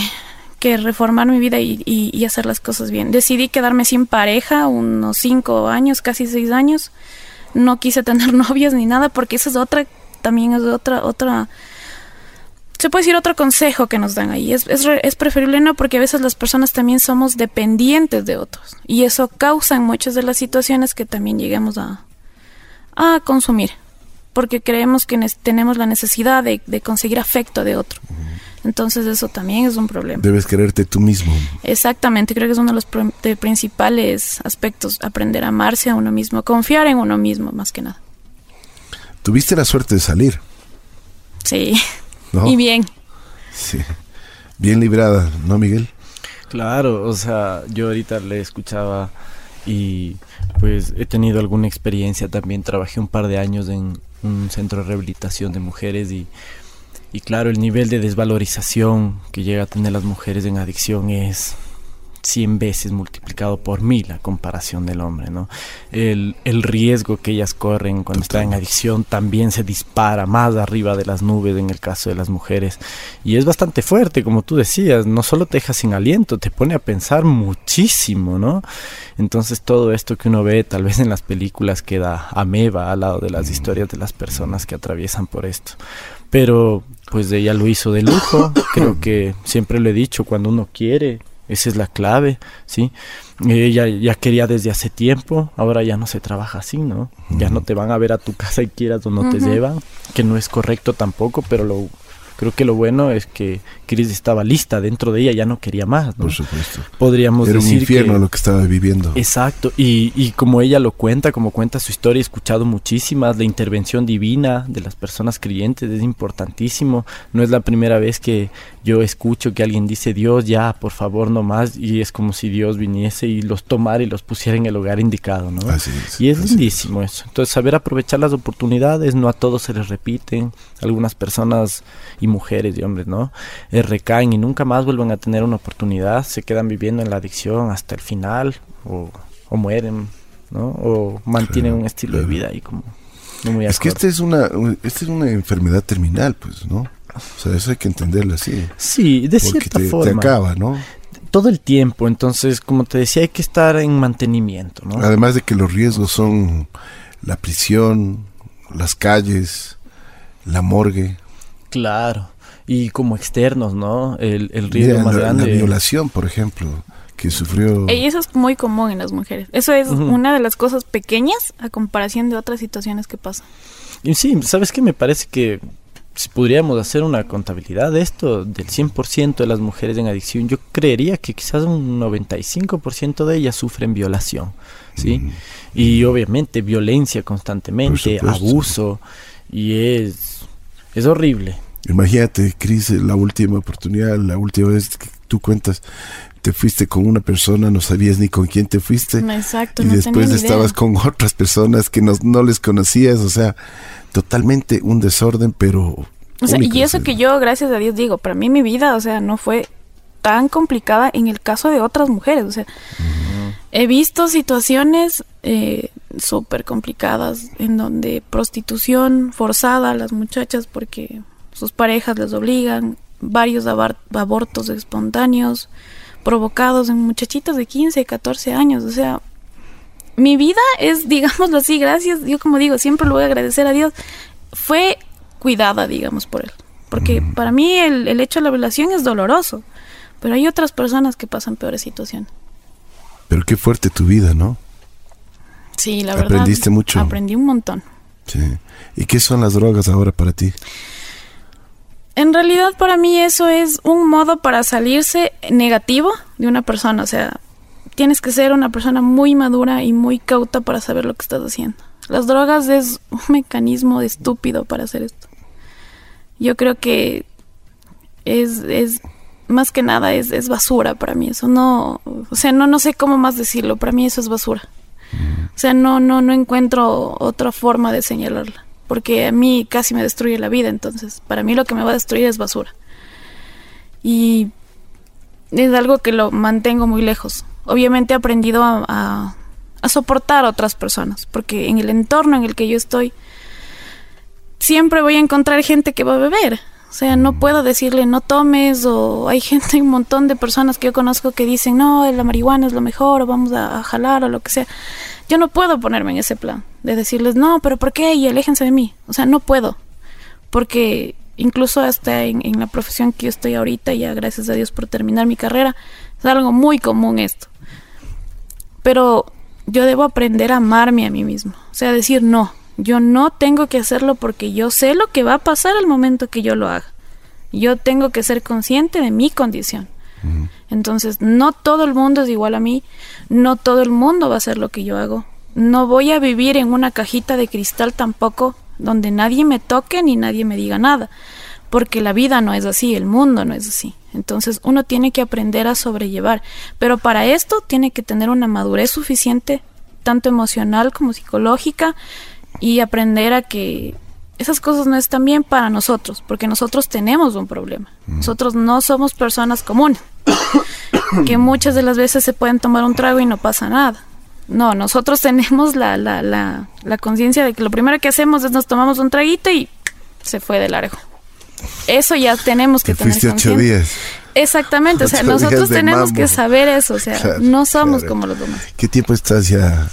reformar mi vida y hacer las cosas bien. Decidí quedarme sin pareja unos 5 años, casi 6 años. No quise tener novias ni nada, porque esa es otra, también es otra, se puede decir otro consejo que nos dan ahí. Es preferible no, porque a veces las personas también somos dependientes de otros. Y eso causa en muchas de las situaciones que también lleguemos a consumir. Porque creemos que tenemos la necesidad de conseguir afecto de otro. Entonces eso también es un problema. Debes quererte tú mismo. Exactamente, creo que es uno de los principales aspectos, aprender a amarse a uno mismo, confiar en uno mismo, más que nada. ¿Tuviste la suerte de salir? Sí, ¿no? Y bien. Sí, bien librada, ¿no, Miguel? Claro, o sea, yo ahorita le escuchaba y pues he tenido alguna experiencia también, trabajé un par de años en un centro de rehabilitación de mujeres y claro, el nivel de desvalorización que llega a tener las mujeres en adicción es 100 veces multiplicado por 1000 a comparación del hombre, ¿no? El riesgo que ellas corren cuando están en adicción también se dispara más arriba de las nubes en el caso de las mujeres. Y es bastante fuerte, como tú decías, no solo te deja sin aliento, te pone a pensar muchísimo, ¿no? Entonces todo esto que uno ve tal vez en las películas queda ameba al lado de las historias de las personas que atraviesan por esto. Pero pues ella lo hizo de lujo, creo que siempre lo he dicho, cuando uno quiere... Esa es la clave, ¿sí? Ella ya quería desde hace tiempo, ahora ya no se trabaja así, ¿no? Uh-huh. Ya no te van a ver a tu casa y quieras o no te llevan, que no es correcto tampoco, pero creo que lo bueno es que Cris estaba lista dentro de ella, ya no quería más, ¿no? Por supuesto. Podríamos decir que... Era un infierno lo que estaba viviendo. Exacto, y como ella lo cuenta, como cuenta su historia, he escuchado muchísimas, la intervención divina de las personas creyentes es importantísimo. No es la primera vez que yo escucho que alguien dice, Dios, ya, por favor, no más, y es como si Dios viniese y los tomara y los pusiera en el lugar indicado, ¿no? Así es. Y es lindísimo eso. Entonces, saber aprovechar las oportunidades, no a todos se les repiten, algunas personas... mujeres y hombres, ¿no? Recaen y nunca más vuelven a tener una oportunidad, se quedan viviendo en la adicción hasta el final o mueren, ¿no? O mantienen un estilo de vida ahí como no muy acorde. Que esta es una enfermedad terminal, pues, ¿no? O sea, eso hay que entenderlo así. Sí, de cierta forma. Porque te acaba, ¿no? Todo el tiempo, entonces, como te decía, hay que estar en mantenimiento, ¿no? Además de que los riesgos son la prisión, las calles, la morgue. Claro, y como externos, ¿no? El riesgo más grande. La violación, por ejemplo, que sufrió... Y eso es muy común en las mujeres. Eso es una de las cosas pequeñas a comparación de otras situaciones que pasan. Y sí, ¿sabes qué? Me parece que si podríamos hacer una contabilidad de esto, del 100% de las mujeres en adicción, yo creería que quizás un 95% de ellas sufren violación, ¿sí? Y obviamente violencia constantemente, abuso, y es horrible. Imagínate, Cris, la última oportunidad, la última vez que tú cuentas, te fuiste con una persona, no sabías ni con quién te fuiste. Exacto, y no después estabas con otras personas que no les conocías, o sea, totalmente un desorden, pero... O sea, y eso que yo, gracias a Dios, digo, para mí mi vida, o sea, no fue tan complicada en el caso de otras mujeres, o sea... He visto situaciones súper complicadas en donde prostitución forzada a las muchachas porque sus parejas les obligan, varios abortos espontáneos provocados en muchachitos de 15, 14 años, o sea, mi vida es, digámoslo así, gracias, yo como digo, siempre lo voy a agradecer a Dios, fue cuidada, digamos, por él. Porque para mí el hecho de la violación es doloroso, pero hay otras personas que pasan peores situaciones. Pero qué fuerte tu vida, ¿no? Sí, la verdad. ¿Aprendiste mucho? Aprendí un montón. Sí. ¿Y qué son las drogas ahora para ti? En realidad para mí eso es un modo para salirse negativo de una persona. O sea, tienes que ser una persona muy madura y muy cauta para saber lo que estás haciendo. Las drogas es un mecanismo estúpido para hacer esto. Yo creo que es más que nada es basura para mí. Eso no, o sea, no sé cómo más decirlo. Para mí eso es basura. O sea, no encuentro otra forma de señalarla, porque a mí casi me destruye la vida. Entonces, para mí lo que me va a destruir es basura. Y es algo que lo mantengo muy lejos. Obviamente he aprendido a soportar a otras personas, porque en el entorno en el que yo estoy siempre voy a encontrar gente que va a beber. O sea, no puedo decirle no tomes, o hay gente, un montón de personas que yo conozco que dicen no, la marihuana es lo mejor, o vamos a jalar o lo que sea. Yo no puedo ponerme en ese plan de decirles no, pero ¿por qué? Y aléjense de mí. O sea, no puedo, porque incluso hasta en la profesión que yo estoy ahorita, ya gracias a Dios por terminar mi carrera, es algo muy común esto. Pero yo debo aprender a amarme a mí mismo. O sea, decir no. Yo no tengo que hacerlo porque yo sé lo que va a pasar al momento que yo lo haga. Yo tengo que ser consciente de mi condición. Uh-huh. Entonces, no todo el mundo es igual a mí. No todo el mundo va a hacer lo que yo hago. No voy a vivir en una cajita de cristal tampoco, donde nadie me toque ni nadie me diga nada. Porque la vida no es así, el mundo no es así. Entonces, uno tiene que aprender a sobrellevar. Pero para esto tiene que tener una madurez suficiente, tanto emocional como psicológica, y aprender a que esas cosas no están bien para nosotros, porque nosotros tenemos un problema. Nosotros no somos personas comunes, que muchas de las veces se pueden tomar un trago y no pasa nada. No, nosotros tenemos la conciencia de que lo primero que hacemos es nos tomamos un traguito y se fue de largo. Eso ya tenemos que tener conciencia. 8 días. Exactamente, o sea, nosotros tenemos que saber eso, o sea, claro, no somos claro. Como los demás. ¿Qué tiempo estás ya?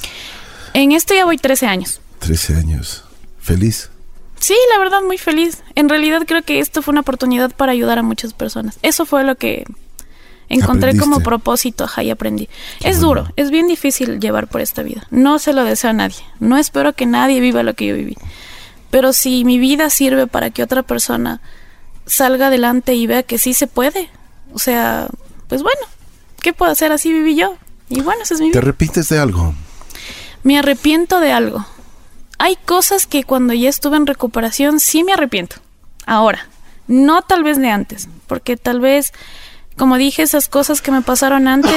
En esto ya voy 13 años. 13 años. ¿Feliz? Sí, la verdad, muy feliz. En realidad creo que esto fue una oportunidad para ayudar a muchas personas. Eso fue lo que encontré. ¿Aprendiste? Como propósito, ajá, y aprendí. Qué es bueno. Duro, es bien difícil llevar por esta vida. No se lo deseo a nadie. No espero que nadie viva lo que yo viví. Pero si mi vida sirve para que otra persona salga adelante y vea que sí se puede, o sea, pues bueno, ¿qué puedo hacer? Así viví yo. Y bueno, esa es mi vida. ¿Te arrepientes de algo? Me arrepiento de algo. Hay cosas que cuando ya estuve en recuperación sí me arrepiento. Ahora, no tal vez de antes, porque tal vez, como dije, esas cosas que me pasaron antes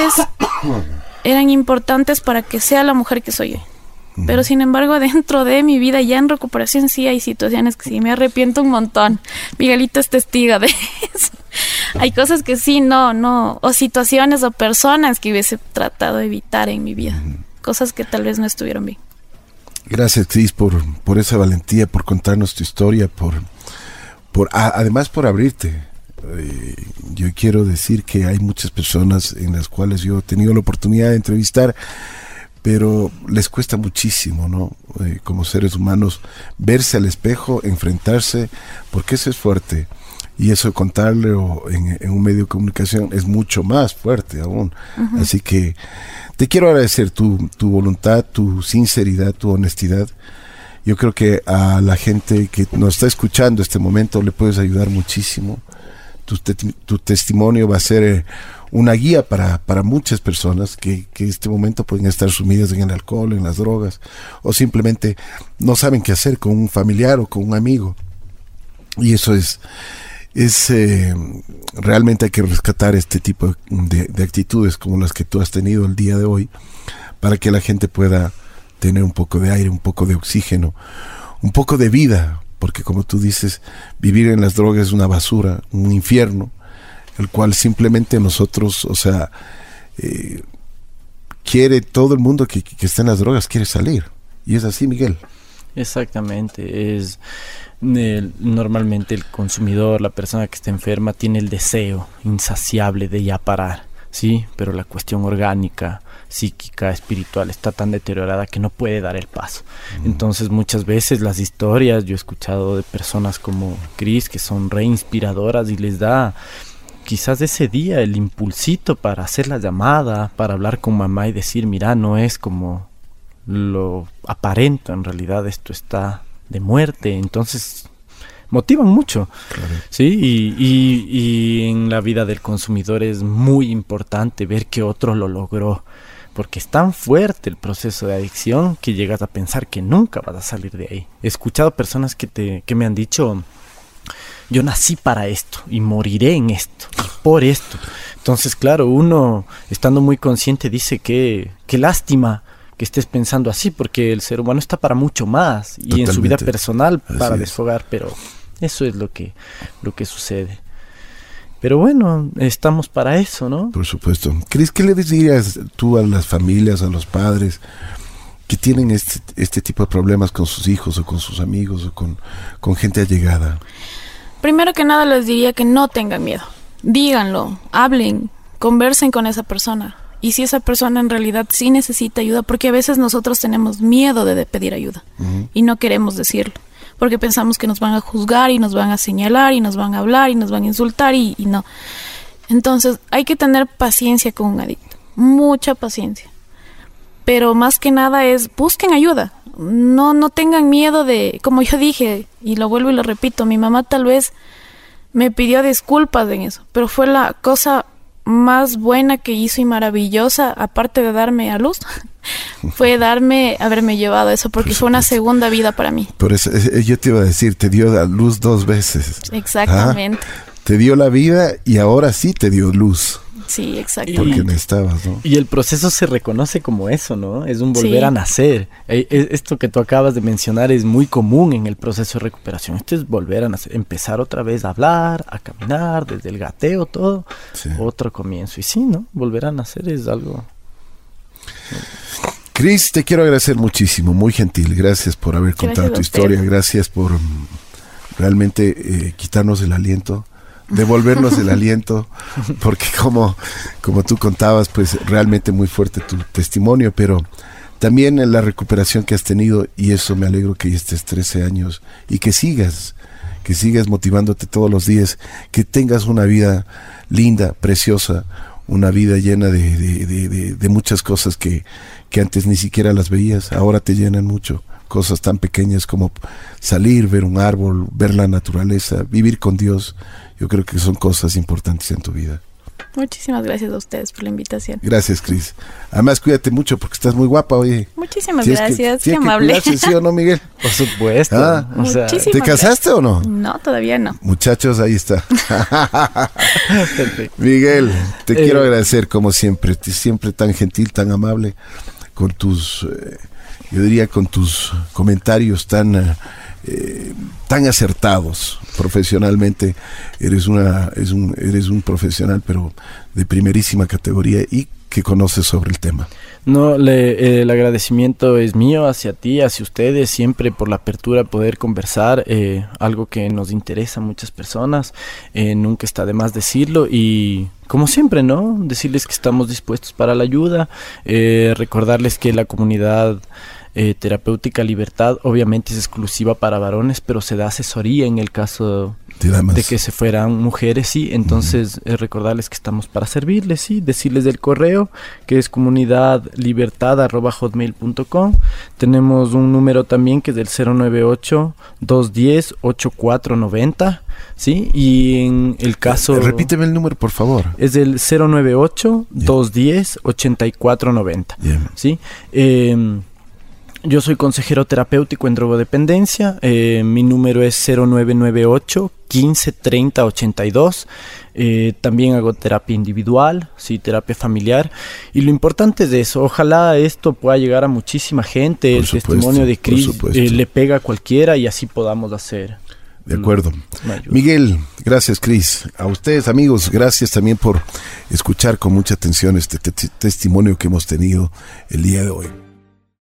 eran importantes para que sea la mujer que soy hoy. Pero sin embargo, dentro de mi vida ya en recuperación sí hay situaciones que sí me arrepiento un montón. Miguelito es testigo de eso. Hay cosas que sí, no, o situaciones o personas que hubiese tratado de evitar en mi vida. Cosas que tal vez no estuvieron bien. Gracias, Cris, por esa valentía, por contarnos tu historia, además por abrirte. Yo quiero decir que hay muchas personas en las cuales yo he tenido la oportunidad de entrevistar, pero les cuesta muchísimo, ¿no? Como seres humanos, verse al espejo, enfrentarse, porque eso es fuerte. Y eso contarle en un medio de comunicación es mucho más fuerte aún. Uh-huh. Así que te quiero agradecer tu voluntad, tu sinceridad, tu honestidad. Yo creo que a la gente que nos está escuchando en este momento le puedes ayudar muchísimo. Tu testimonio va a ser una guía para muchas personas que en este momento pueden estar sumidas en el alcohol, en las drogas, o simplemente no saben qué hacer con un familiar o con un amigo. Y eso es realmente hay que rescatar este tipo de actitudes como las que tú has tenido el día de hoy, para que la gente pueda tener un poco de aire, un poco de oxígeno, un poco de vida, porque como tú dices, vivir en las drogas es una basura, un infierno, el cual simplemente nosotros, o sea, quiere todo el mundo que está en las drogas, quiere salir, y es así, Miguel. Exactamente, es normalmente el consumidor, la persona que está enferma, tiene el deseo insaciable de ya parar. sí, pero la cuestión orgánica, psíquica, espiritual está tan deteriorada que no puede dar el paso. Entonces muchas veces las historias, yo he escuchado de personas como Cris, que son reinspiradoras y les da quizás ese día el impulsito para hacer la llamada, para hablar con mamá y decir, mira, no es como lo aparento, en realidad esto está de muerte. Entonces motivan mucho, claro. ¿Sí? Y en la vida del consumidor es muy importante ver que otro lo logró, porque es tan fuerte el proceso de adicción que llegas a pensar que nunca vas a salir de ahí. He escuchado personas que me han dicho, yo nací para esto y moriré en esto, y por esto. Entonces, claro, uno estando muy consciente dice que qué lástima que estés pensando así, porque el ser humano está para mucho más. Totalmente. Y en su vida personal para desfogar, pero eso es lo que sucede. Pero bueno, estamos para eso, ¿no? Por supuesto. Cris, ¿qué le dirías tú a las familias, a los padres que tienen este tipo de problemas con sus hijos o con sus amigos o con gente allegada? Primero que nada les diría que no tengan miedo. Díganlo, hablen, conversen con esa persona. Y si esa persona en realidad sí necesita ayuda, porque a veces nosotros tenemos miedo de pedir ayuda, uh-huh, y no queremos decirlo, porque pensamos que nos van a juzgar y nos van a señalar y nos van a hablar y nos van a insultar y no. Entonces hay que tener paciencia con un adicto, mucha paciencia. Pero más que nada es busquen ayuda, no tengan miedo de, como yo dije, y lo vuelvo y lo repito, mi mamá tal vez me pidió disculpas en eso, pero fue la cosa más buena que hizo y maravillosa, aparte de darme a luz, fue haberme llevado eso, porque fue una segunda vida para mí. Por eso, yo te iba a decir, te dio a luz 2 veces. Exactamente. ¿Ah? Te dio la vida y ahora sí te dio luz. Sí, exacto. Porque necesitabas, ¿no? Y el proceso se reconoce como eso, ¿no? Es un volver, sí, a nacer. Esto que tú acabas de mencionar es muy común en el proceso de recuperación. Esto es volver a nacer, empezar otra vez a hablar, a caminar, desde el gateo, todo. Sí. Otro comienzo. Y sí, ¿no? Volver a nacer es algo... Cris, te quiero agradecer muchísimo, muy gentil. Gracias por haber contado tu historia. Gracias por realmente quitarnos el aliento. Devolvernos el aliento, porque como tú contabas, pues realmente muy fuerte tu testimonio, pero también en la recuperación que has tenido, y eso me alegro que estés 13 años y que sigas motivándote todos los días, que tengas una vida linda, preciosa, una vida llena de muchas cosas que antes ni siquiera las veías, ahora te llenan mucho. Cosas tan pequeñas como salir, ver un árbol, ver la naturaleza, vivir con Dios. Yo creo que son cosas importantes en tu vida. Muchísimas gracias a ustedes por la invitación. Gracias, Cris. Además, cuídate mucho porque estás muy guapa, oye. Muchísimas gracias, qué amable. ¿Sí o no, Miguel? Por supuesto. Ah, o sea, ¿te casaste o no? No, todavía no. Muchachos, ahí está. Miguel, te quiero agradecer como siempre. Siempre tan gentil, tan amable con tus... yo diría con tus comentarios tan acertados profesionalmente. Eres un profesional, pero de primerísima categoría y que conoces sobre el tema. No, el agradecimiento es mío hacia ti, hacia ustedes, siempre por la apertura a poder conversar, algo que nos interesa a muchas personas, nunca está de más decirlo y... como siempre, ¿no? Decirles que estamos dispuestos para la ayuda, recordarles que la comunidad terapéutica Libertad obviamente es exclusiva para varones, pero se da asesoría en el caso de que se fueran mujeres, sí. Entonces, recordarles que estamos para servirles, sí. Decirles del correo, que es comunidadlibertad@hotmail.com. Tenemos un número también que es del 098-210-8490, sí. Y en el caso... repíteme el número, por favor. Es del 098-210-8490, yeah, sí. Yo soy consejero terapéutico en drogodependencia, mi número es 0998-153082, también hago terapia individual, sí, terapia familiar, y lo importante es eso, ojalá esto pueda llegar a muchísima gente, por el supuesto, testimonio de Cris le pega a cualquiera y así podamos hacer. De acuerdo. Miguel, gracias, Cris. A ustedes, amigos, gracias también por escuchar con mucha atención este testimonio que hemos tenido el día de hoy.